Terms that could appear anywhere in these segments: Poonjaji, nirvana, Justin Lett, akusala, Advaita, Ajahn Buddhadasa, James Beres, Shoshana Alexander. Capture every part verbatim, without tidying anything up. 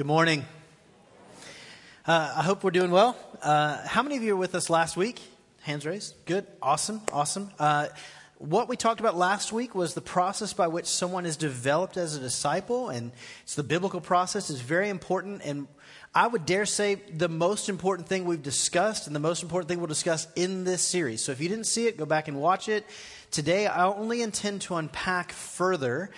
Good morning. Uh, I hope we're doing well. Uh, how many of you were with us last week? Hands raised. Good. Awesome. Awesome. Uh, what we talked about last week was the process by which someone is developed as a disciple, and it's the biblical process. It's very important, and I would dare say the most important thing we've discussed and the most important thing we'll discuss in this series. So if you didn't see it, go back and watch it. Today, I only intend to unpack further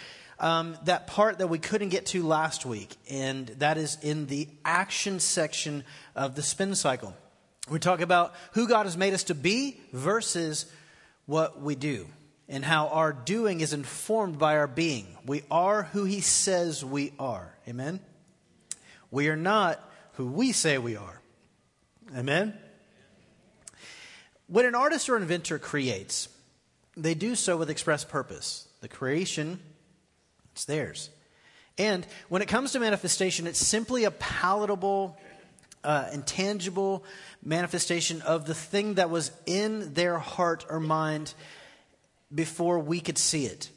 Um, that part that we couldn't get to last week, and that is in the action section of the spin cycle. We talk about who God has made us to be versus what we do, and how our doing is informed by our being. We are who He says we are. Amen? We are not who we say we are. Amen? When an artist or inventor creates, they do so with express purpose. The creation, it's theirs. And when it comes to manifestation, it's simply a palatable, uh, intangible manifestation of the thing that was in their heart or mind before we could see it.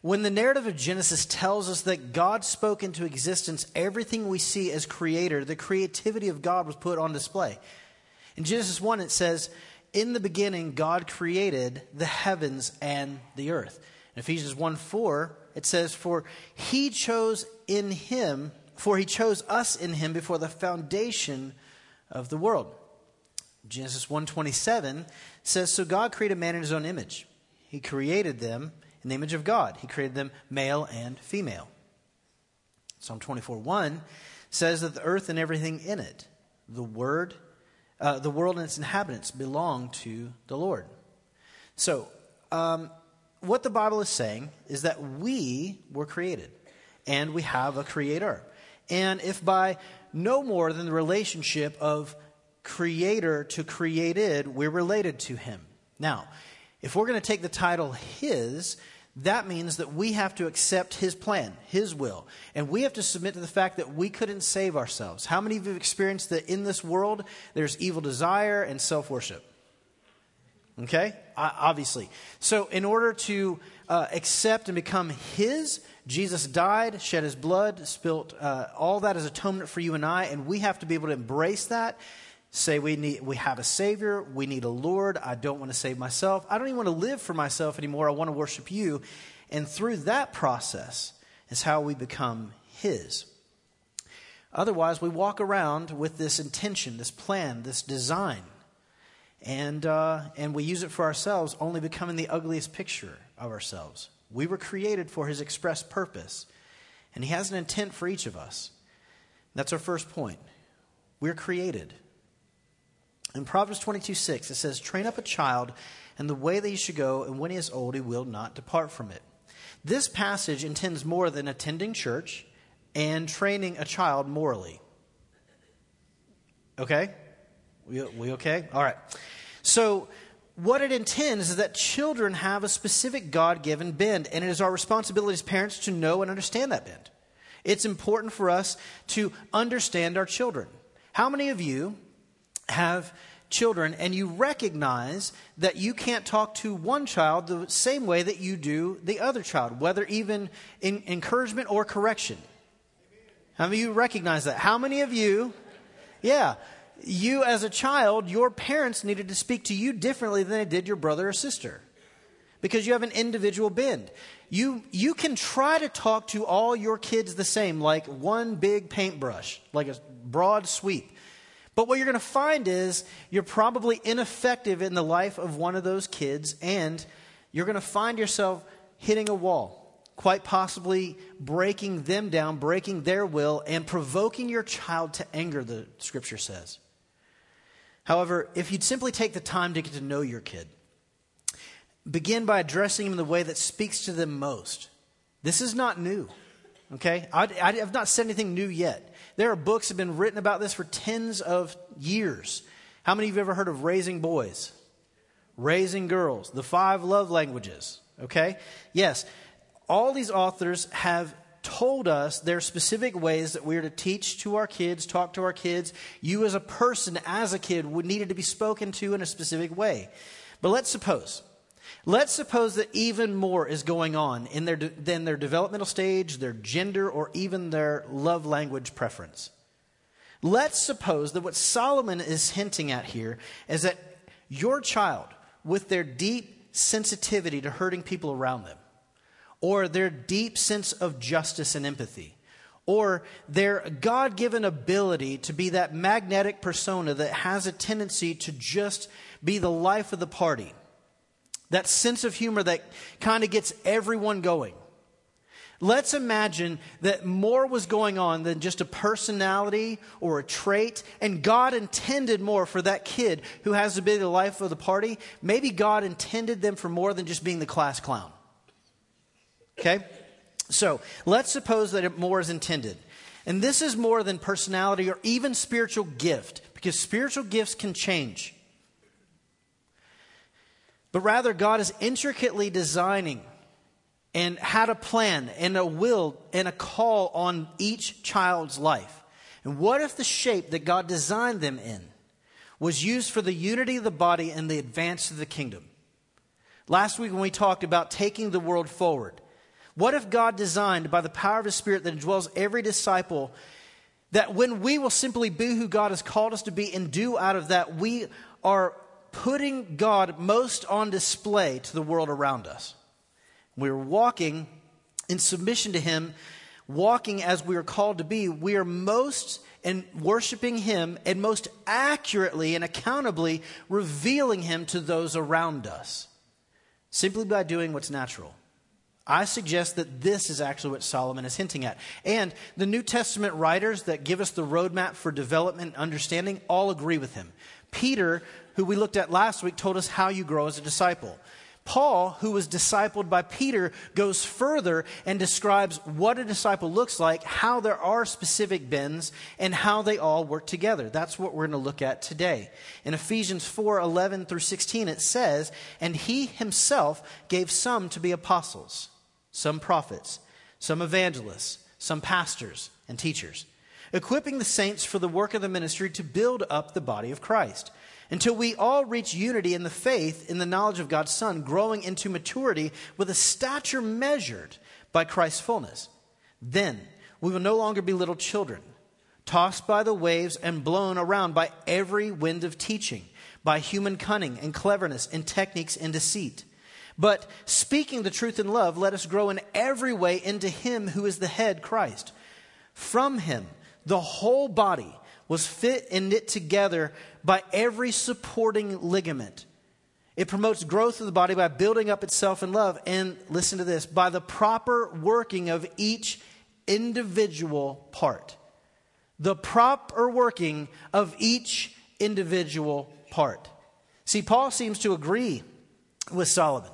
When the narrative of Genesis tells us that God spoke into existence everything we see as creator, the creativity of God was put on display. In Genesis one, it says, "In the beginning, God created the heavens and the earth." In Ephesians one four, it says, for he chose in him, for he chose us in him before the foundation of the world. Genesis one twenty-seven says, so God created man in his own image. He created them in the image of God. He created them male and female. Psalm twenty-four one says that the earth and everything in it, the word, uh, the world and its inhabitants belong to the Lord. So, um, what the Bible is saying is that we were created and we have a creator. And if by no more than the relationship of creator to created, we're related to him. Now, if we're going to take the title his, that means that we have to accept his plan, his will. And we have to submit to the fact that we couldn't save ourselves. How many of you have experienced that in this world, there's evil desire and self-worship? Okay, obviously. So in order to uh, accept and become his, Jesus died, shed his blood, spilt uh, all that as atonement for you and I. And we have to be able to embrace that, say we need, we have a savior, we need a Lord. I don't want to save myself. I don't even want to live for myself anymore. I want to worship you. And through that process is how we become his. Otherwise, we walk around with this intention, this plan, this design. And uh, and we use it for ourselves, only becoming the ugliest picture of ourselves. We were created for his express purpose, and he has an intent for each of us. That's our first point. We're created. In Proverbs twenty-two six, it says, train up a child in the way that he should go, and when he is old, he will not depart from it. This passage intends more than attending church and training a child morally. Okay? We, we okay? All right. So what it intends is that children have a specific God-given bend, and it is our responsibility as parents to know and understand that bend. It's important for us to understand our children. How many of you have children and you recognize that you can't talk to one child the same way that you do the other child, whether even in encouragement or correction? How many of you recognize that? How many of you? Yeah. You as a child, your parents needed to speak to you differently than they did your brother or sister because you have an individual bend. You you can try to talk to all your kids the same, like one big paintbrush, like a broad sweep. But what you're going to find is you're probably ineffective in the life of one of those kids, and you're going to find yourself hitting a wall. Quite possibly breaking them down, breaking their will, and provoking your child to anger, the scripture says. However, if you'd simply take the time to get to know your kid, begin by addressing him in the way that speaks to them most. This is not new, okay? I, I have not said anything new yet. There are books that have been written about this for tens of years. How many of you have ever heard of Raising Boys? Raising Girls, the five love languages, okay? Yes. All these authors have told us their specific ways that we are to teach to our kids, talk to our kids. You as a person, as a kid, would needed to be spoken to in a specific way. But let's suppose Let's suppose that even more is going on in their de- than their developmental stage, their gender, or even their love language preference. Let's suppose that what Solomon is hinting at here is that your child, with their deep sensitivity to hurting people around them, or their deep sense of justice and empathy, or their God-given ability to be that magnetic persona that has a tendency to just be the life of the party, that sense of humor that kind of gets everyone going. Let's imagine that more was going on than just a personality or a trait, and God intended more for that kid who has to be the life of the party. Maybe God intended them for more than just being the class clown. Okay? So let's suppose that more is intended. And this is more than personality or even spiritual gift, because spiritual gifts can change. But rather, God is intricately designing and had a plan and a will and a call on each child's life. And what if the shape that God designed them in was used for the unity of the body and the advance of the kingdom? Last week when we talked about taking the world forward, what if God designed by the power of His Spirit that indwells every disciple that when we will simply be who God has called us to be and do out of that, we are putting God most on display to the world around us? We are walking in submission to Him, walking as we are called to be. We are most in worshiping Him and most accurately and accountably revealing Him to those around us, simply by doing what's natural. I suggest that this is actually what Solomon is hinting at. And the New Testament writers that give us the roadmap for development and understanding all agree with him. Peter, who we looked at last week, told us how you grow as a disciple. Paul, who was discipled by Peter, goes further and describes what a disciple looks like, how there are specific bends, and how they all work together. That's what we're going to look at today. In Ephesians four eleven through sixteen, it says, "And he himself gave some to be apostles, some prophets, some evangelists, some pastors and teachers, equipping the saints for the work of the ministry to build up the body of Christ, until we all reach unity in the faith, in the knowledge of God's Son, growing into maturity with a stature measured by Christ's fullness. Then we will no longer be little children, tossed by the waves and blown around by every wind of teaching, by human cunning and cleverness and techniques and deceit. But speaking the truth in love, let us grow in every way into Him who is the head, Christ. From Him, the whole body was fit and knit together by every supporting ligament. It promotes growth of the body by building up itself in love." And listen to this, "by the proper working of each individual part." The proper working of each individual part. See, Paul seems to agree with Solomon.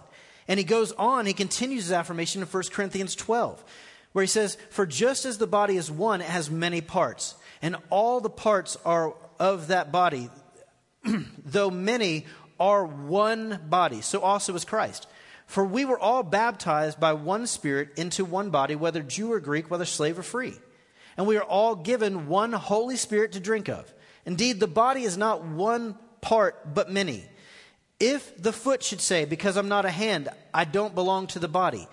And he goes on, he continues his affirmation in First Corinthians twelve, where he says, "For just as the body is one, it has many parts. And all the parts are of that body, though many, are one body. So also is Christ. For we were all baptized by one Spirit into one body, whether Jew or Greek, whether slave or free. And we are all given one Holy Spirit to drink of. Indeed, the body is not one part, but many. If the foot should say, 'Because I'm not a hand, I don't belong to the body,'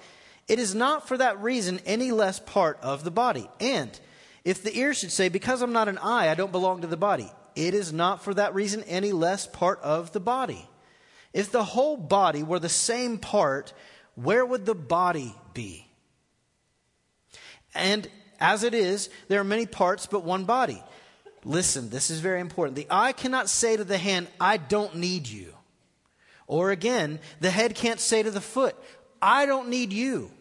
it is not for that reason any less part of the body. And if the ear should say, 'Because I'm not an eye, I don't belong to the body,' it is not for that reason any less part of the body. If the whole body were the same part, where would the body be? And as it is, there are many parts but one body. Listen, this is very important. The eye cannot say to the hand, 'I don't need you.' Or again, the head can't say to the foot, 'I don't need you.'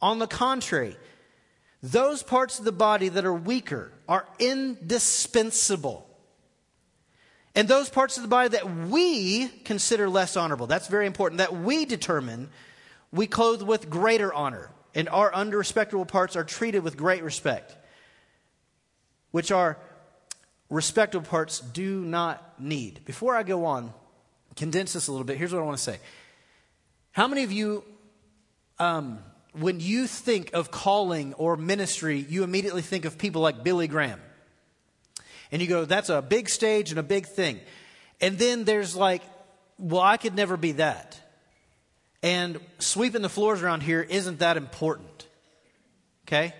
On the contrary, those parts of the body that are weaker are indispensable. And those parts of the body that we consider less honorable," that's very important, "that we determine, we clothe with greater honor. And our unrespectable parts are treated with great respect, which our respectable parts do not need." Before I go on, condense this a little bit. Here's what I want to say. How many of you... Um, When you think of calling or ministry, you immediately think of people like Billy Graham. And you go, that's a big stage and a big thing. And then there's like, well, I could never be that. And sweeping the floors around here isn't that important. Okay?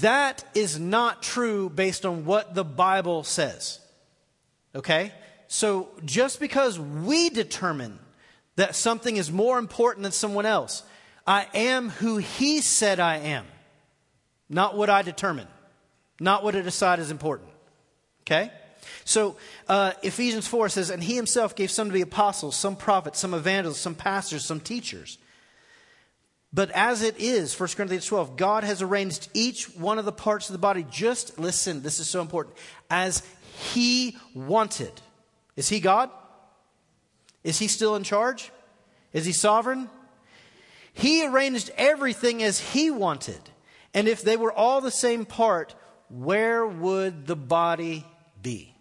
That is not true based on what the Bible says. Okay? So just because we determine that something is more important than someone else, I am who he said I am. Not what I determine. Not what I decide is important. Okay? So uh, Ephesians four says, and he himself gave some to be apostles, some prophets, some evangelists, some pastors, some teachers. But as it is, First Corinthians twelve, God has arranged each one of the parts of the body just, listen, this is so important, as he wanted. Is he God? Is he still in charge? Is he sovereign? He arranged everything as he wanted. And if they were all the same part, where would the body be?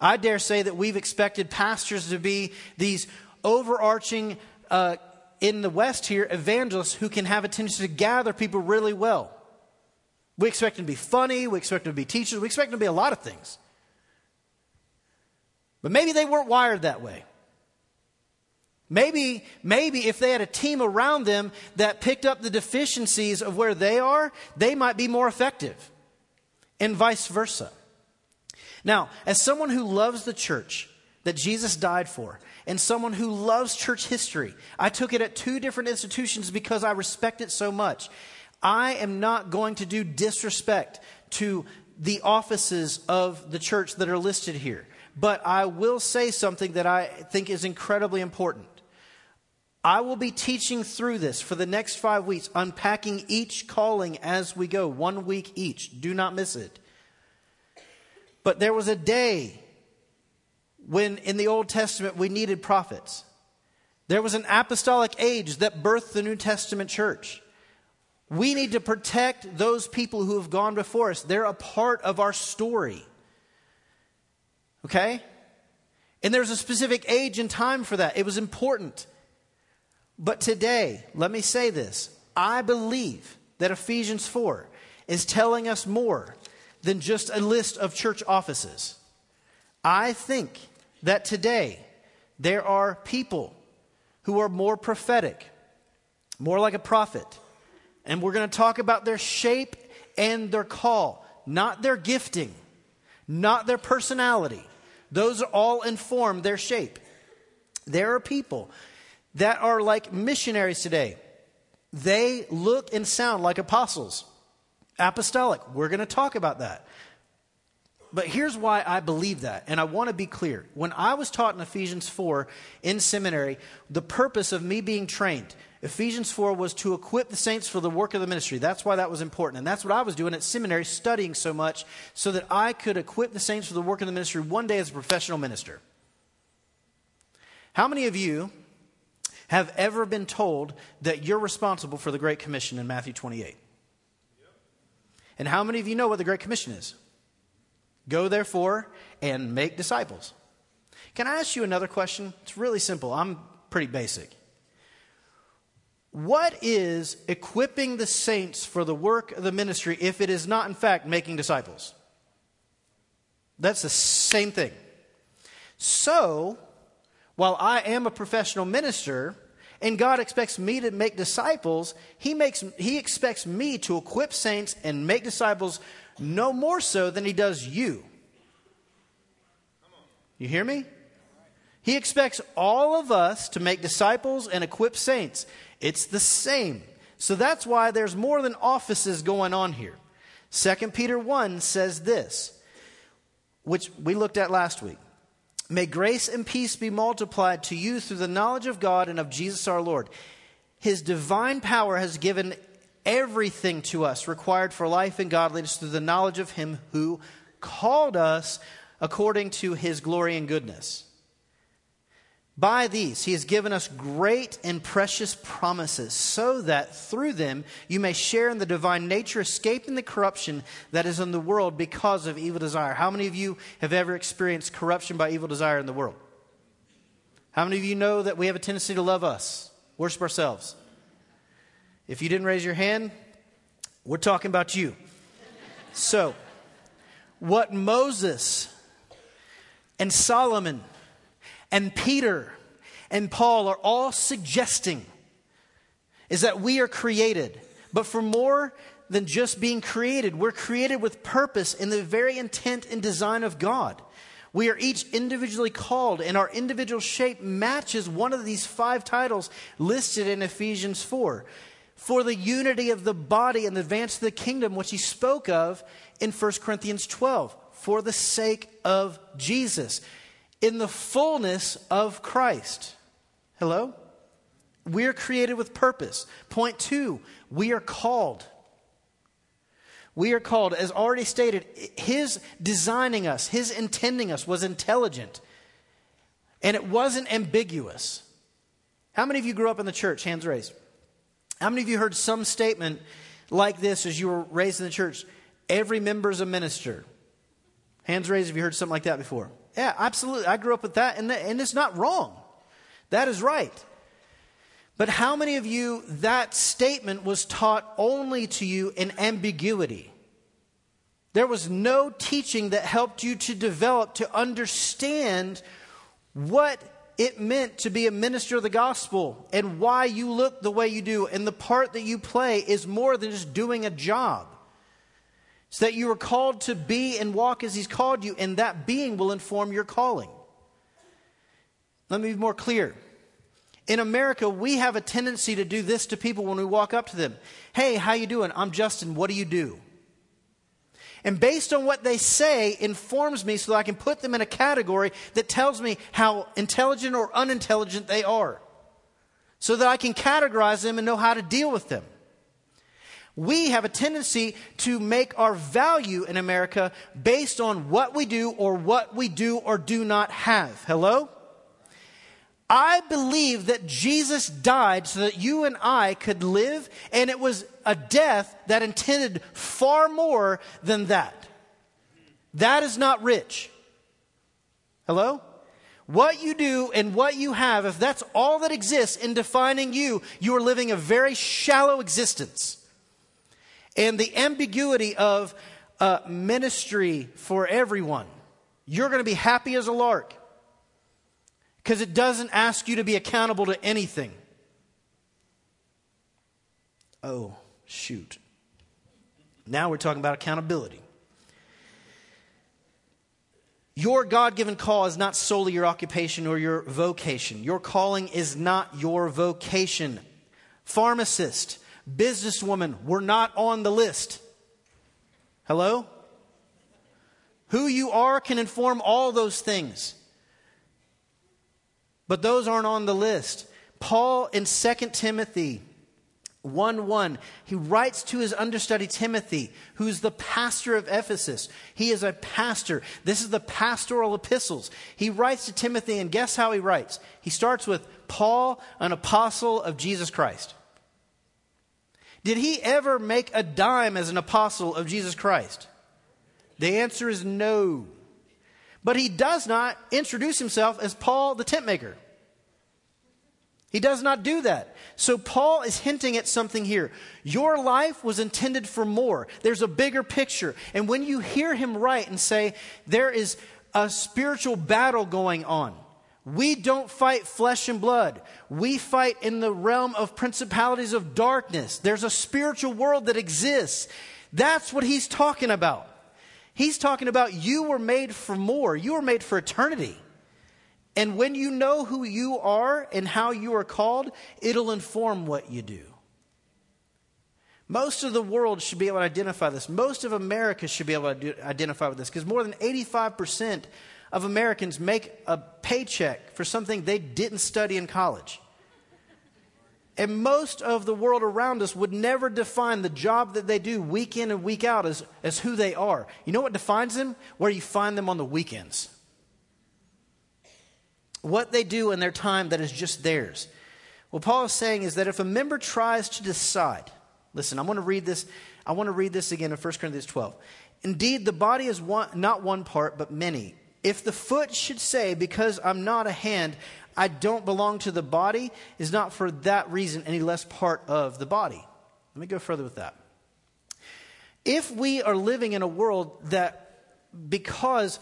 I dare say that we've expected pastors to be these overarching, uh, in the West here, evangelists who can have a tendency to gather people really well. We expect them to be funny. We expect them to be teachers. We expect them to be a lot of things. But maybe they weren't wired that way. Maybe, maybe if they had a team around them that picked up the deficiencies of where they are, they might be more effective, and vice versa. Now, as someone who loves the church that Jesus died for, and someone who loves church history, I took it at two different institutions because I respect it so much. I am not going to do disrespect to the offices of the church that are listed here. But I will say something that I think is incredibly important. I will be teaching through this for the next five weeks, unpacking each calling as we go, one week each. Do not miss it. But there was a day when in the Old Testament we needed prophets. There was an apostolic age that birthed the New Testament church. We need to protect those people who have gone before us. They're a part of our story. Okay? And there's a specific age and time for that. It was important. But today, let me say this. I believe that Ephesians four is telling us more than just a list of church offices. I think that today there are people who are more prophetic, more like a prophet. And we're going to talk about their shape and their call, not their gifting, not their personality. Those all inform their shape. There are people that are like missionaries today. They look and sound like apostles. Apostolic. We're going to talk about that. But here's why I believe that, and I want to be clear. When I was taught in Ephesians four in seminary, the purpose of me being trained, Ephesians four was to equip the saints for the work of the ministry. That's why that was important. And that's what I was doing at seminary, studying so much so that I could equip the saints for the work of the ministry one day as a professional minister. How many of you have ever been told that you're responsible for the Great Commission in Matthew twenty-eight? Yep. And how many of you know what the Great Commission is? Go, therefore, and make disciples. Can I ask you another question? It's really simple. I'm pretty basic. What is equipping the saints for the work of the ministry if it is not, in fact, making disciples? That's the same thing. So, while I am a professional minister and God expects me to make disciples, He makes He expects me to equip saints and make disciples no more so than He does you. You hear me? He expects all of us to make disciples and equip saints. It's the same. So that's why there's more than offices going on here. Second Peter one says this, which we looked at last week. May grace and peace be multiplied to you through the knowledge of God and of Jesus our Lord. His divine power has given everything to us required for life and godliness through the knowledge of Him who called us according to His glory and goodness. By these, He has given us great and precious promises, so that through them you may share in the divine nature, escaping the corruption that is in the world because of evil desire. How many of you have ever experienced corruption by evil desire in the world? How many of you know that we have a tendency to love us, worship ourselves? If you didn't raise your hand, we're talking about you. So, what Moses and Solomon and Peter and Paul are all suggesting is that we are created. But for more than just being created, we're created with purpose in the very intent and design of God. We are each individually called, and our individual shape matches one of these five titles listed in Ephesians four. For the unity of the body and the advance of the kingdom, which he spoke of in First Corinthians twelve. For the sake of Jesus. In the fullness of Christ. Hello? We're created with purpose. Point two, we are called. We are called, as already stated, his designing us, his intending us was intelligent. And it wasn't ambiguous. How many of you grew up in the church? Hands raised. How many of you heard some statement like this as you were raised in the church? Every member is a minister. Hands raised if you heard something like that before. Yeah, absolutely. I grew up with that, and, and it's not wrong. That is right. But how many of you, that statement was taught only to you in ambiguity? There was no teaching that helped you to develop, to understand what it meant to be a minister of the gospel and why you look the way you do. And the part that you play is more than just doing a job. It's that you are called to be and walk as he's called you, and that being will inform your calling. Let me be more clear. In America, we have a tendency to do this to people when we walk up to them. Hey, how you doing? I'm Justin. What do you do? And based on what they say informs me so that I can put them in a category that tells me how intelligent or unintelligent they are. So that I can categorize them and know how to deal with them. We have a tendency to make our value in America based on what we do or what we do or do not have. Hello? I believe that Jesus died so that you and I could live, and it was a death that intended far more than that. That is not rich. Hello? What you do and what you have, if that's all that exists in defining you, you are living a very shallow existence. And the ambiguity of uh, ministry for everyone, you're going to be happy as a lark. Because it doesn't ask you to be accountable to anything. Oh, shoot. Now we're talking about accountability. Your God-given call is not solely your occupation or your vocation. Your calling is not your vocation. Pharmacist, businesswoman, we're not on the list. Hello? Who you are can inform all those things. But those aren't on the list. Paul in Second Timothy one one, he writes to his understudy Timothy, who's the pastor of Ephesus. He is a pastor. This is the pastoral epistles. He writes to Timothy, and guess how he writes? He starts with, Paul, an apostle of Jesus Christ. Did he ever make a dime as an apostle of Jesus Christ? The answer is no. But he does not introduce himself as Paul the tent maker. He does not do that. So Paul is hinting at something here. Your life was intended for more. There's a bigger picture. And when you hear him write and say, there is a spiritual battle going on. We don't fight flesh and blood. We fight in the realm of principalities of darkness. There's a spiritual world that exists. That's what he's talking about. He's talking about you were made for more. You were made for eternity. And when you know who you are and how you are called, it'll inform what you do. Most of the world should be able to identify this. Most of America should be able to identify with this because more than eighty-five percent of Americans make a paycheck for something they didn't study in college. And most of the world around us would never define the job that they do week in and week out as, as who they are. You know what defines them? Where you find them on the weekends. What they do in their time that is just theirs. What Paul is saying is that if a member tries to decide, listen, I want to read this, I want to read this again in First Corinthians twelve. Indeed, the body is one, not one part, but many. If the foot should say, because I'm not a hand, I don't belong to the body, is not for that reason any less part of the body. Let me go further with that. If we are living in a world that because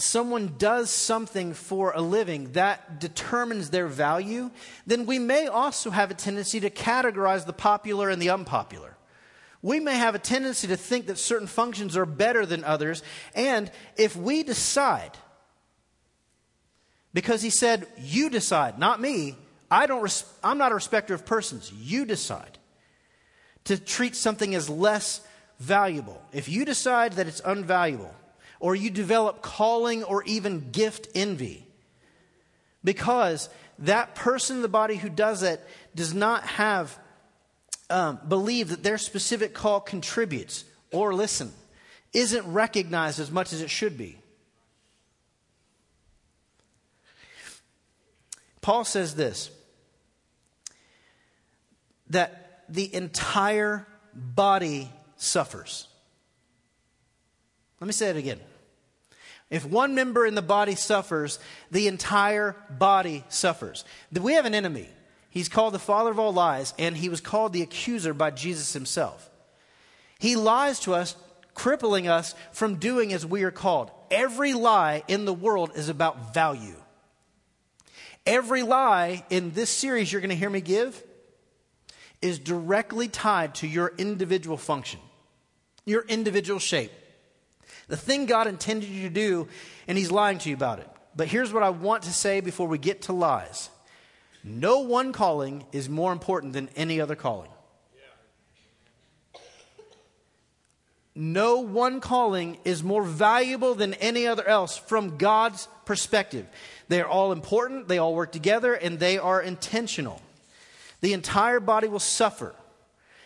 someone does something for a living that determines their value, then we may also have a tendency to categorize the popular and the unpopular. We may have a tendency to think that certain functions are better than others. And if we decide, because he said, you decide, not me, I don't res- I'm not a respecter of persons, you decide to treat something as less valuable. If you decide that it's unvaluable, or you develop calling or even gift envy, because that person in the body who does it does not have, um, believe that their specific call contributes or, listen, isn't recognized as much as it should be. Paul says this, that the entire body suffers. Let me say it again. If one member in the body suffers, the entire body suffers. We have an enemy. He's called the father of all lies, and he was called the accuser by Jesus himself. He lies to us, crippling us from doing as we are called. Every lie in the world is about value. Every lie in this series you're going to hear me give is directly tied to your individual function, your individual shape. The thing God intended you to do, and he's lying to you about it. But here's what I want to say before we get to lies. No one calling is more important than any other calling. Yeah. No one calling is more valuable than any other else from God's perspective. They are all important, they all work together, and they are intentional. The entire body will suffer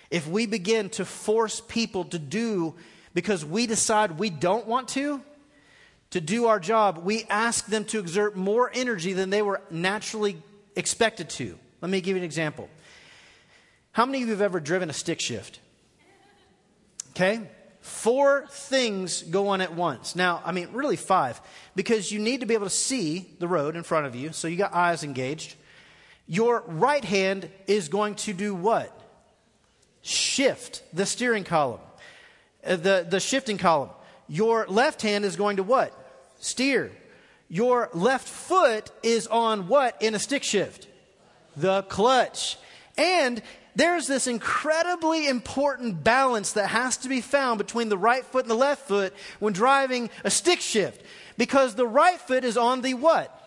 if we begin to force people to do, because we decide we don't want to, to do our job. We ask them to exert more energy than they were naturally expected to. Let me give you an example. How many of you have ever driven a stick shift? Okay? Four things go on at once. Now, I mean, really five, because you need to be able to see the road in front of you, so you got eyes engaged. Your right hand is going to do what? Shift the steering column. The, the shifting column. Your left hand is going to what? Steer. Your left foot is on what in a stick shift? The clutch. And there's this incredibly important balance that has to be found between the right foot and the left foot when driving a stick shift, because the right foot is on the what?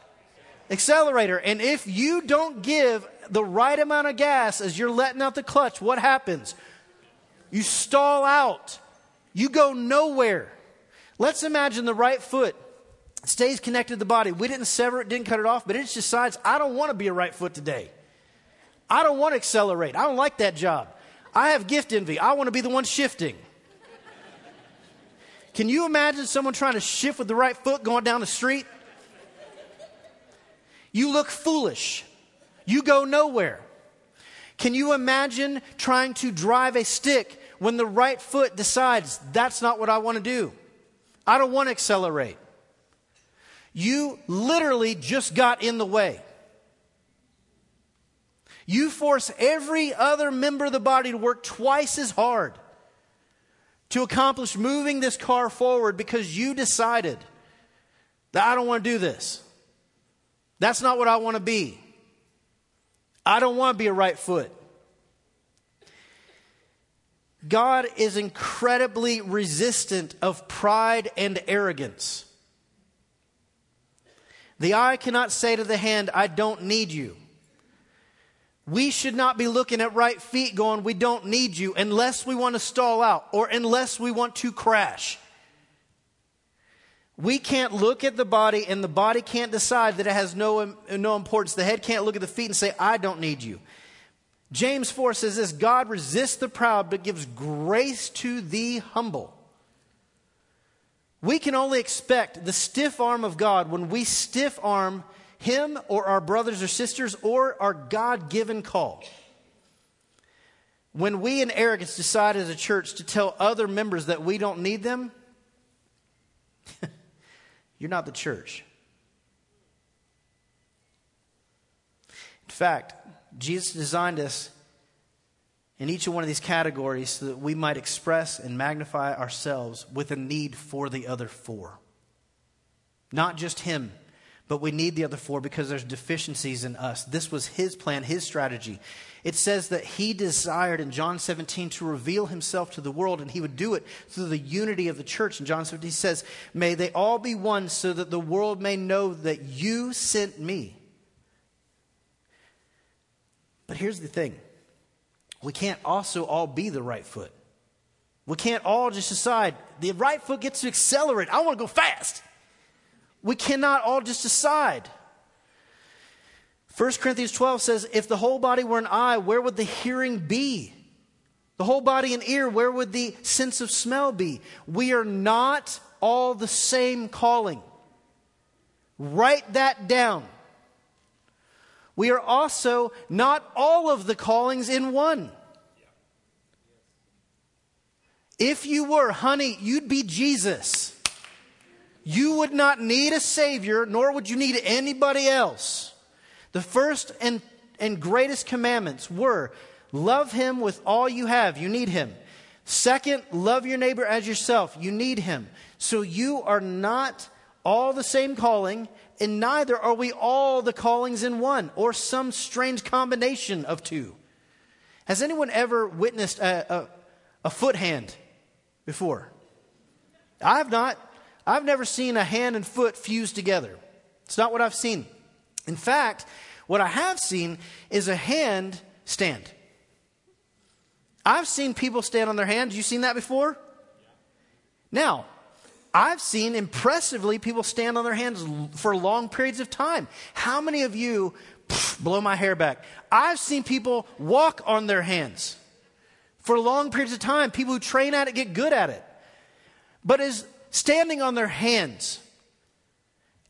Accelerator. And if you don't give the right amount of gas as you're letting out the clutch, what happens? You stall out. You go nowhere. Let's imagine the right foot stays connected to the body. We didn't sever it, didn't cut it off, but it just decides, I don't want to be a right foot today. I don't want to accelerate. I don't like that job. I have gift envy. I want to be the one shifting. Can you imagine someone trying to shift with the right foot going down the street? You look foolish. You go nowhere. Can you imagine trying to drive a stick when the right foot decides, that's not what I want to do. I don't want to accelerate. You literally just got in the way. You force every other member of the body to work twice as hard to accomplish moving this car forward because you decided that I don't want to do this. That's not what I want to be. I don't want to be a right foot. God is incredibly resistant of pride and arrogance. The eye cannot say to the hand, I don't need you. We should not be looking at right feet going, we don't need you, unless we want to stall out or unless we want to crash. We can't look at the body, and the body can't decide that it has no, no importance. The head can't look at the feet and say, I don't need you. James four says this, God resists the proud but gives grace to the humble. We can only expect the stiff arm of God when we stiff arm him or our brothers or sisters or our God-given call. When we in arrogance decide as a church to tell other members that we don't need them, you're not the church. In fact, Jesus designed us in each one of these categories so that we might express and magnify ourselves with a need for the other four. Not just him, but we need the other four because there's deficiencies in us. This was his plan, his strategy. It says that he desired in John seventeen to reveal himself to the world, and he would do it through the unity of the church. In John seventeen, he says, may they all be one so that the world may know that you sent me. But here's the thing. We can't also all be the right foot. We can't all just decide the right foot gets to accelerate. I want to go fast. We cannot all just decide. First Corinthians twelve says, if the whole body were an eye, where would the hearing be? The whole body an ear, where would the sense of smell be? We are not all the same calling. Write that down. We are also not all of the callings in one. If you were, honey, you'd be Jesus. You would not need a Savior, nor would you need anybody else. The first and, and greatest commandments were, love him with all you have. You need him. Second, love your neighbor as yourself. You need him. So you are not all the same calling, and neither are we all the callings in one, or some strange combination of two. Has anyone ever witnessed a... a A foot hand before? I have not. I've never seen a hand and foot fused together. It's not what I've seen. In fact, what I have seen is a hand stand. I've seen people stand on their hands. You seen that before? Now, I've seen impressively people stand on their hands for long periods of time. How many of you, pff, blow my hair back, I've seen people walk on their hands for long periods of time. People who train at it get good at it. But is standing on their hands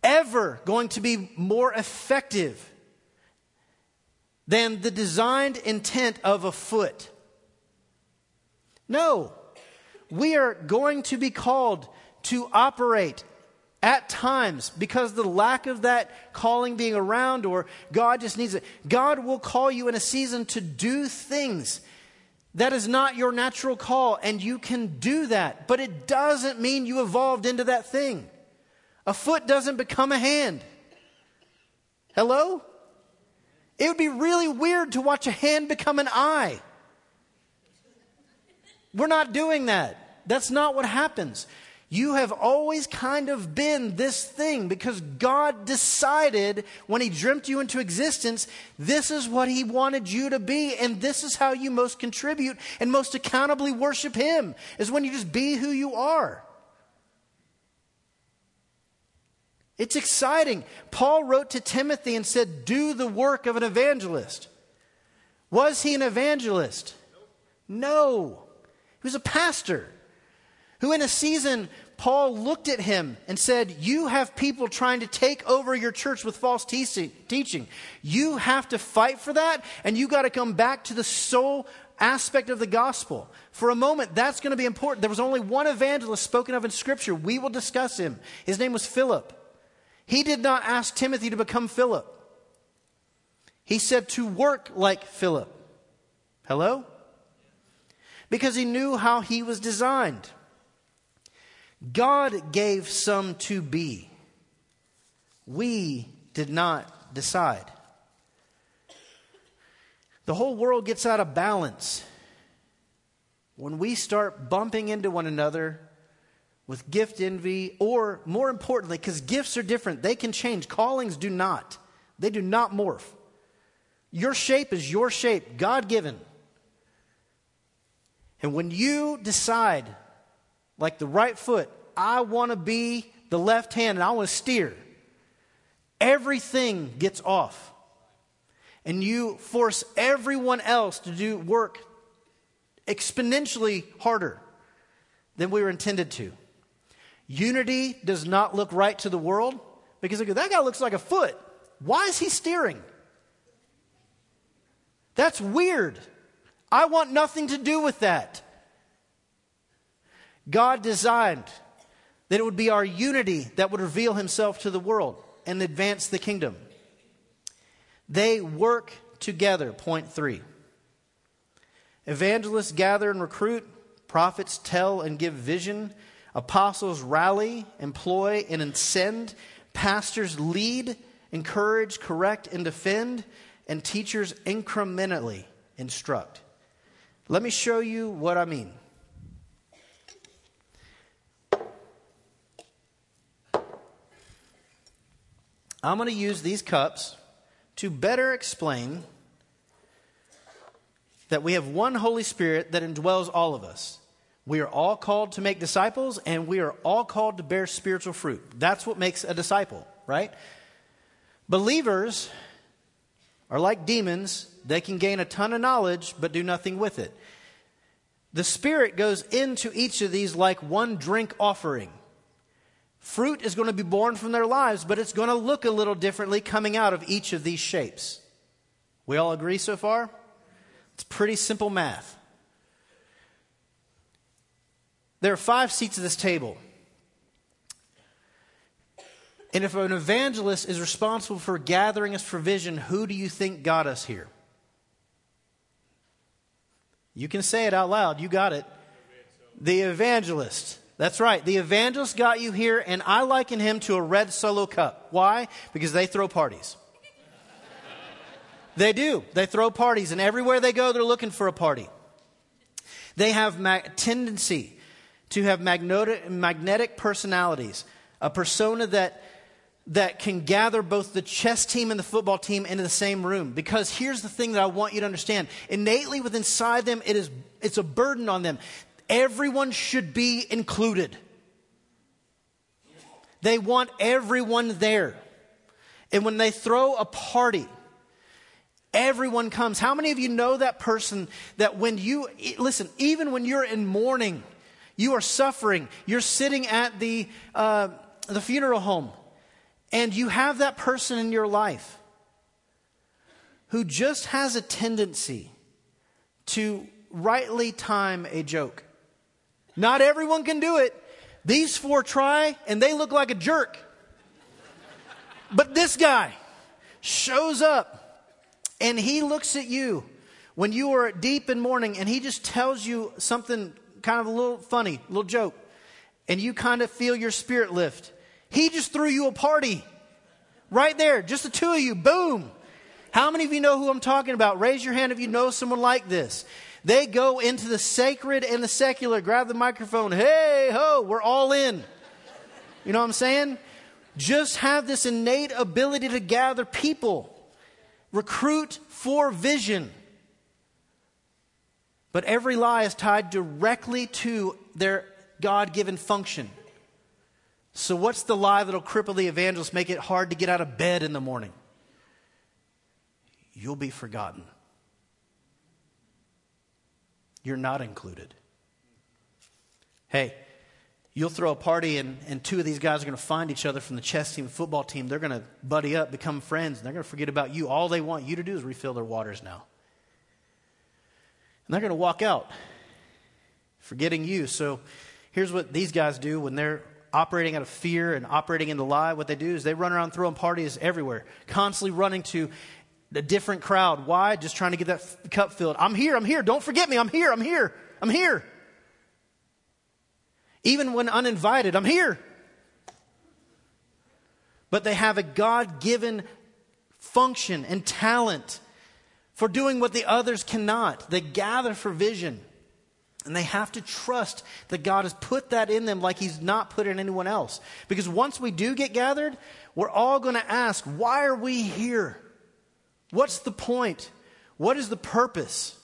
ever going to be more effective than the designed intent of a foot? No. We are going to be called to operate at times because the lack of that calling being around, or God just needs it. God will call you in a season to do things that is not your natural call, and you can do that. But it doesn't mean you evolved into that thing. A foot doesn't become a hand. Hello? It would be really weird to watch a hand become an eye. We're not doing that. That's not what happens. You have always kind of been this thing because God decided when he dreamt you into existence, this is what he wanted you to be. And this is how you most contribute and most accountably worship him, is when you just be who you are. It's exciting. Paul wrote to Timothy and said, do the work of an evangelist. Was he an evangelist? No. He was a pastor. Who in a season, Paul looked at him and said, you have people trying to take over your church with false te- teaching. You have to fight for that, and you got to come back to the sole aspect of the gospel. For a moment, that's going to be important. There was only one evangelist spoken of in Scripture. We will discuss him. His name was Philip. He did not ask Timothy to become Philip. He said to work like Philip. Hello? Because he knew how he was designed. God gave some to be. We did not decide. The whole world gets out of balance when we start bumping into one another with gift envy, or more importantly, because gifts are different. They can change. Callings do not. They do not morph. Your shape is your shape, God-given. And when you decide, like the right foot, I want to be the left hand and I want to steer, everything gets off. And you force everyone else to do work exponentially harder than we were intended to. Unity does not look right to the world because they go, that guy looks like a foot. Why is he steering? That's weird. I want nothing to do with that. God designed that it would be our unity that would reveal himself to the world and advance the kingdom. They work together, point three. Evangelists gather and recruit. Prophets tell and give vision. Apostles rally, employ, and incend. Pastors lead, encourage, correct, and defend, and teachers incrementally instruct. Let me show you what I mean. I'm going to use these cups to better explain that we have one Holy Spirit that indwells all of us. We are all called to make disciples, and we are all called to bear spiritual fruit. That's what makes a disciple, right? Believers are like demons. They can gain a ton of knowledge, but do nothing with it. The Spirit goes into each of these like one drink offering. Fruit is going to be born from their lives, but it's going to look a little differently coming out of each of these shapes. We all agree so far? It's pretty simple math. There are five seats at this table. And if an evangelist is responsible for gathering us for vision, who do you think got us here? You can say it out loud. You got it. The evangelist. That's right. The evangelist got you here, and I liken him to a red Solo cup. Why? Because they throw parties. They do. They throw parties, and everywhere they go, they're looking for a party. They have a ma- tendency to have magnetic, magnetic personalities, a persona that, that can gather both the chess team and the football team into the same room. Because here's the thing that I want you to understand. Innately, within inside them, it is, it's a burden on them. Everyone should be included. They want everyone there. And when they throw a party, everyone comes. How many of you know that person that when you, listen, even when you're in mourning, you are suffering, you're sitting at the, uh, the funeral home, and you have that person in your life who just has a tendency to rightly time a joke. Not everyone can do it. These four try, and they look like a jerk. But this guy shows up, and he looks at you when you are deep in mourning, and he just tells you something kind of a little funny, little joke, and you kind of feel your spirit lift. He just threw you a party right there, just the two of you, boom. How many of you know who I'm talking about? Raise your hand if you know someone like this. They go into the sacred and the secular, grab the microphone, hey, ho, we're all in. You know what I'm saying? Just have this innate ability to gather people, recruit for vision. But every lie is tied directly to their God-given function. So what's the lie that'll cripple the evangelist, make it hard to get out of bed in the morning? You'll be forgotten. You're not included. Hey, you'll throw a party and, and two of these guys are going to find each other from the chess team and football team. They're going to buddy up, become friends, and they're going to forget about you. All they want you to do is refill their waters now. And they're going to walk out forgetting you. So here's what these guys do when they're operating out of fear and operating in the lie. What they do is they run around throwing parties everywhere, constantly running to a different crowd. Why? Just trying to get that f- cup filled. I'm here, I'm here. Don't forget me. I'm here, I'm here, I'm here. Even when uninvited, I'm here. But they have a God-given function and talent for doing what the others cannot. They gather for vision. And they have to trust that God has put that in them like he's not put in anyone else. Because once we do get gathered, we're all going to ask, why are we here? What's the point? What is the purpose?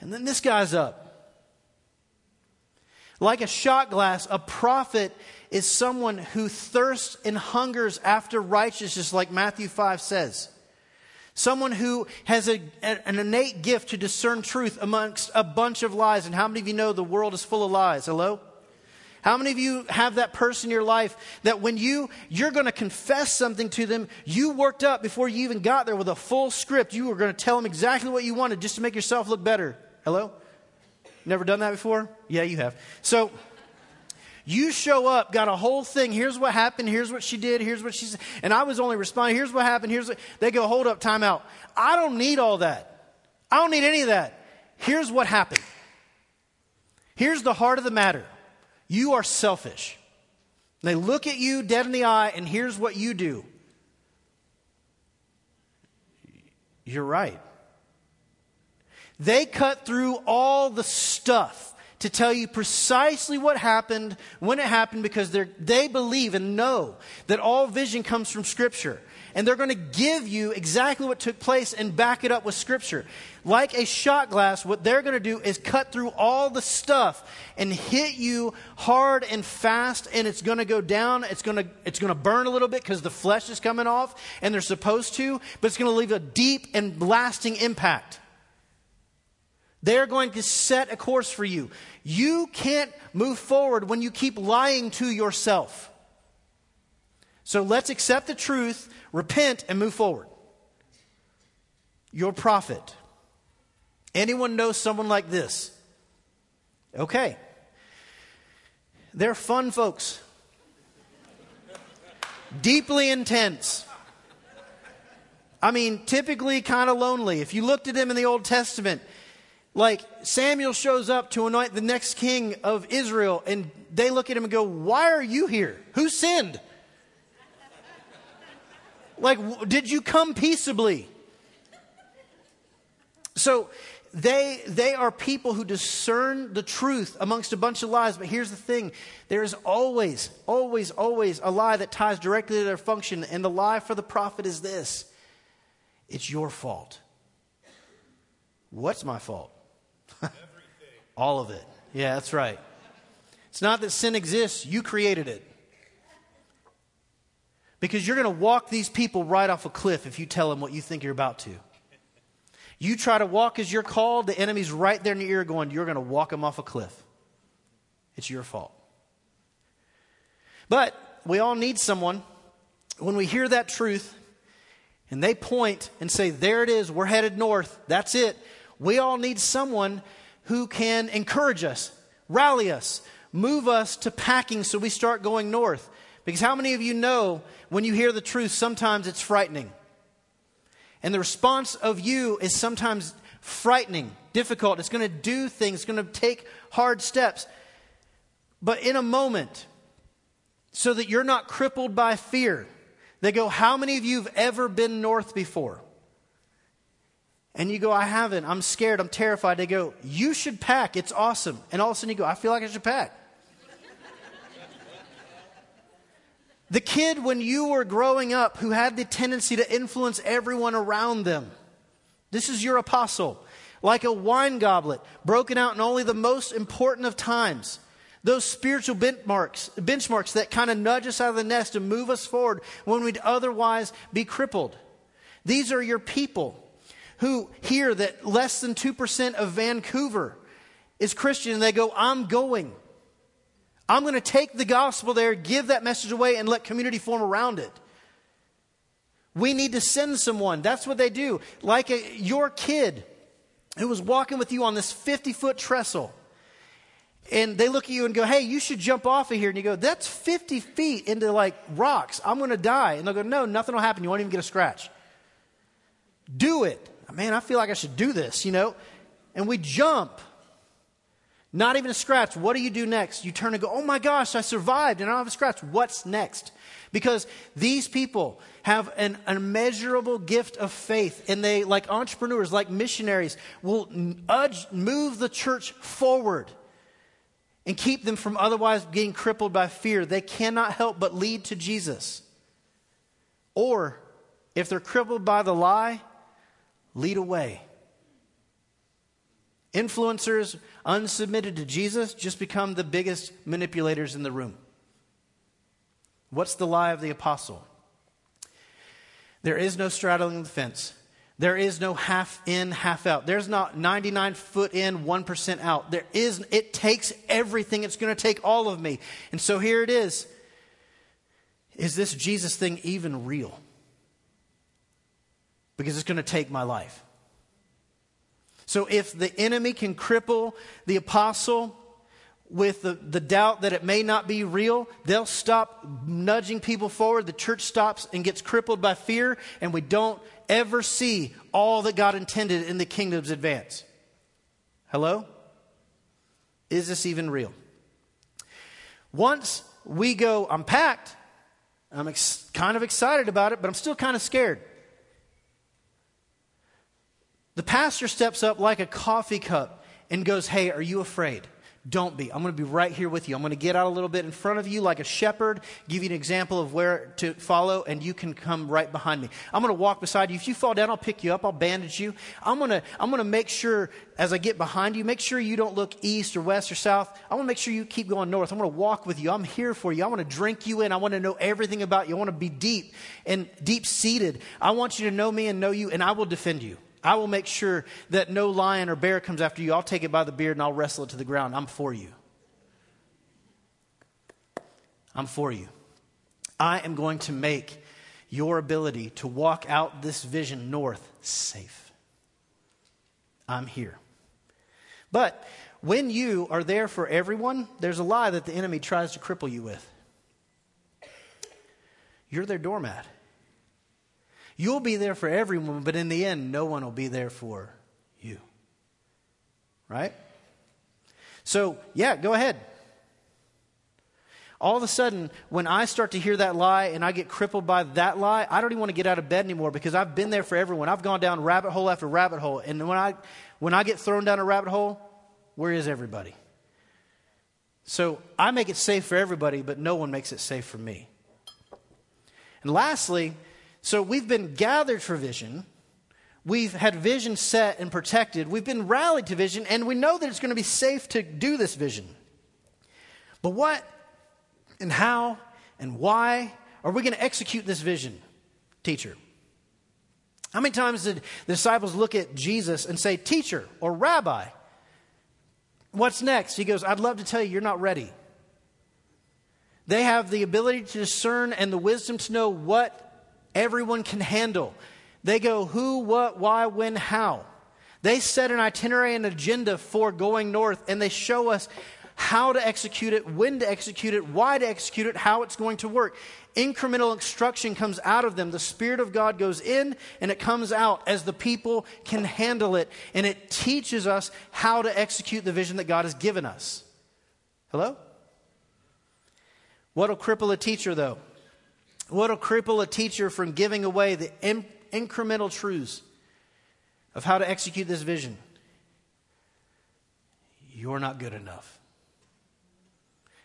And then this guy's up. Like a shot glass, a prophet is someone who thirsts and hungers after righteousness, like Matthew five says. Someone who has a, an innate gift to discern truth amongst a bunch of lies. And how many of you know the world is full of lies? Hello? How many of you have that person in your life that when you, you're going to confess something to them, you worked up before you even got there with a full script. You were going to tell them exactly what you wanted just to make yourself look better. Hello? Never done that before? Yeah, you have. So you show up, got a whole thing. Here's what happened. Here's what she did. Here's what she said. And I was only responding. Here's what happened. Here's what. They go, hold up, time out. I don't need all that. I don't need any of that. Here's what happened. Here's the heart of the matter. You are selfish. They look at you dead in the eye, and here's what you do. You're right. They cut through all the stuff to tell you precisely what happened, when it happened, because they they believe and know that all vision comes from Scripture. And they're going to give you exactly what took place and back it up with Scripture. Like a shot glass, what they're going to do is cut through all the stuff and hit you hard and fast, and it's going to go down. It's going to, it's going to burn a little bit because the flesh is coming off, and they're supposed to, but it's going to leave a deep and lasting impact. They're going to set a course for you. You can't move forward when you keep lying to yourself. So let's accept the truth, repent, and move forward. Your prophet. Anyone knows someone like this? Okay. They're fun folks. Deeply intense. I mean, typically kind of lonely. If you looked at them in the Old Testament, like Samuel shows up to anoint the next king of Israel, and they look at him and go, "Why are you here? Who sinned? Like, did you come peaceably?" So they they are people who discern the truth amongst a bunch of lies. But here's the thing. There is always, always, always a lie that ties directly to their function. And the lie for the prophet is this. It's your fault. What's my fault? All of it. Yeah, that's right. It's not that sin exists. You created it. Because you're going to walk these people right off a cliff if you tell them what you think you're about to. You try to walk as you're called, the enemy's right there in your ear going, you're going to walk them off a cliff. It's your fault. But we all need someone. When we hear that truth and they point and say, there it is, we're headed north, that's it. We all need someone who can encourage us, rally us, move us to packing so we start going north. Because how many of you know when you hear the truth, sometimes it's frightening. And the response of you is sometimes frightening, difficult. It's going to do things. It's going to take hard steps. But in a moment, so that you're not crippled by fear, they go, how many of you have ever been north before? And you go, I haven't. I'm scared. I'm terrified. They go, you should pack. It's awesome. And all of a sudden you go, I feel like I should pack. The kid when you were growing up who had the tendency to influence everyone around them. This is your apostle. Like a wine goblet, broken out in only the most important of times. Those spiritual benchmarks, benchmarks that kind of nudge us out of the nest and move us forward when we'd otherwise be crippled. These are your people who hear that less than two percent of Vancouver is Christian, and they go, I'm going. I'm going to take the gospel there, give that message away, and let community form around it. We need to send someone. That's what they do. Like a, your kid who was walking with you on this fifty-foot trestle. And they look at you and go, hey, you should jump off of here. And you go, that's fifty feet into like rocks. I'm going to die. And they'll go, no, nothing will happen. You won't even get a scratch. Do it. Man, I feel like I should do this, you know. And we jump. Not even a scratch. What do you do next? You turn and go, oh my gosh, I survived and I don't have a scratch. What's next? Because these people have an unmeasurable gift of faith, and they, like entrepreneurs, like missionaries, will nudge, move the church forward and keep them from otherwise getting crippled by fear. They cannot help but lead to Jesus. Or if they're crippled by the lie, lead away. Influencers unsubmitted to Jesus just become the biggest manipulators in the room. What's the lie of the apostle? There is no straddling the fence. There is no half in, half out. There's not ninety-nine foot in, one percent out. There is, it takes everything. It's going to take all of me. And so here it is. Is this Jesus thing even real? Because it's going to take my life. So if the enemy can cripple the apostle with the, the doubt that it may not be real, they'll stop nudging people forward. The church stops and gets crippled by fear, and we don't ever see all that God intended in the kingdom's advance. Hello? Is this even real? Once we go, I'm packed, I'm ex- kind of excited about it, but I'm still kind of scared. The pastor steps up like a coffee cup and goes, hey, are you afraid? Don't be. I'm going to be right here with you. I'm going to get out a little bit in front of you like a shepherd, give you an example of where to follow, and you can come right behind me. I'm going to walk beside you. If you fall down, I'll pick you up. I'll bandage you. I'm going to I'm going to make sure as I get behind you, make sure you don't look east or west or south. I want to make sure you keep going north. I'm going to walk with you. I'm here for you. I want to drink you in. I want to know everything about you. I want to be deep and deep-seated. I want you to know me and know you, and I will defend you. I will make sure that no lion or bear comes after you. I'll take it by the beard and I'll wrestle it to the ground. I'm for you. I'm for you. I am going to make your ability to walk out this vision north safe. I'm here. But when you are there for everyone, there's a lie that the enemy tries to cripple you with. You're their doormat. You'll be there for everyone, but in the end, no one will be there for you. Right? So, yeah, go ahead. All of a sudden, when I start to hear that lie and I get crippled by that lie, I don't even want to get out of bed anymore because I've been there for everyone. I've gone down rabbit hole after rabbit hole. And when I when I get thrown down a rabbit hole, where is everybody? So I make it safe for everybody, but no one makes it safe for me. And lastly, so we've been gathered for vision. We've had vision set and protected. We've been rallied to vision, and we know that it's going to be safe to do this vision. But what and how and why are we going to execute this vision, teacher? How many times did the disciples look at Jesus and say, teacher or rabbi, what's next? He goes, I'd love to tell you, you're not ready. They have the ability to discern and the wisdom to know what everyone can handle. They go who, what, why, when, how. They set an itinerary and agenda for going north, and they show us how to execute it, when to execute it, why to execute it, how it's going to work. Incremental instruction comes out of them. The Spirit of God goes in, and it comes out as the people can handle it, and it teaches us how to execute the vision that God has given us. Hello? What'll cripple a teacher, though? What will cripple a teacher from giving away the in- incremental truths of how to execute this vision? You're not good enough.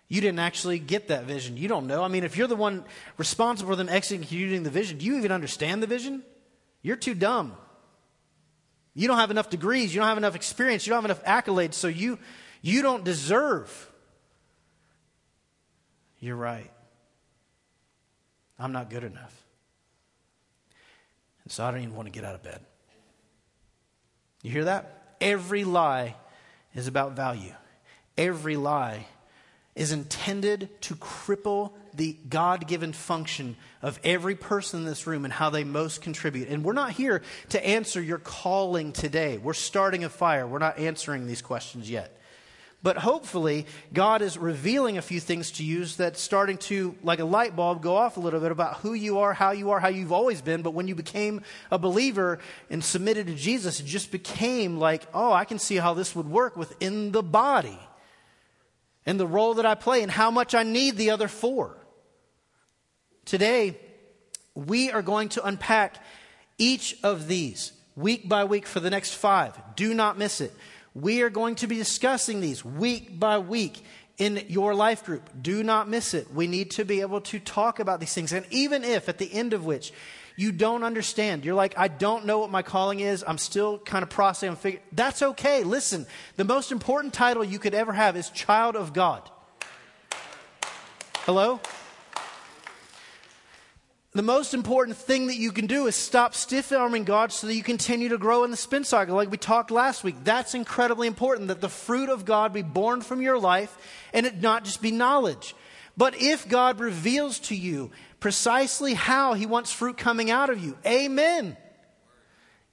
You didn't actually get that vision. You don't know. I mean, if you're the one responsible for them executing the vision, do you even understand the vision? You're too dumb. You don't have enough degrees. You don't have enough experience. You don't have enough accolades. So you, you don't deserve. You're right. I'm not good enough. And so I don't even want to get out of bed. You hear that? Every lie is about value. Every lie is intended to cripple the God-given function of every person in this room and how they most contribute. And we're not here to answer your calling today. We're starting a fire. We're not answering these questions yet. But hopefully, God is revealing a few things to you that's starting to, like a light bulb, go off a little bit about who you are, how you are, how you've always been. But when you became a believer and submitted to Jesus, it just became like, oh, I can see how this would work within the body and the role that I play and how much I need the other four. Today, we are going to unpack each of these week by week for the next five. Do not miss it. We are going to be discussing these week by week in your life group. Do not miss it. We need to be able to talk about these things. And even if at the end of which you don't understand, you're like, I don't know what my calling is. I'm still kind of processing. I'm figuring. That's okay. Listen, the most important title you could ever have is Child of God. Hello? The most important thing that you can do is stop stiff-arming God so that you continue to grow in the spin cycle like we talked last week. That's incredibly important, that the fruit of God be born from your life and it not just be knowledge. But if God reveals to you precisely how he wants fruit coming out of you, amen.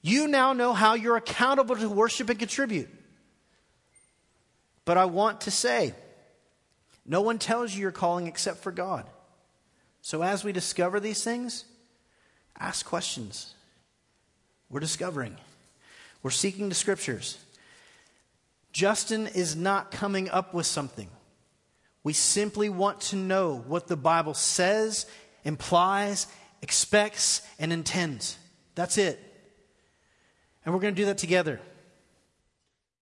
You now know how you're accountable to worship and contribute. But I want to say, no one tells you your calling except for God. So as we discover these things, ask questions. We're discovering. We're seeking the scriptures. Justin is not coming up with something. We simply want to know what the Bible says, implies, expects, and intends. That's it. And we're going to do that together.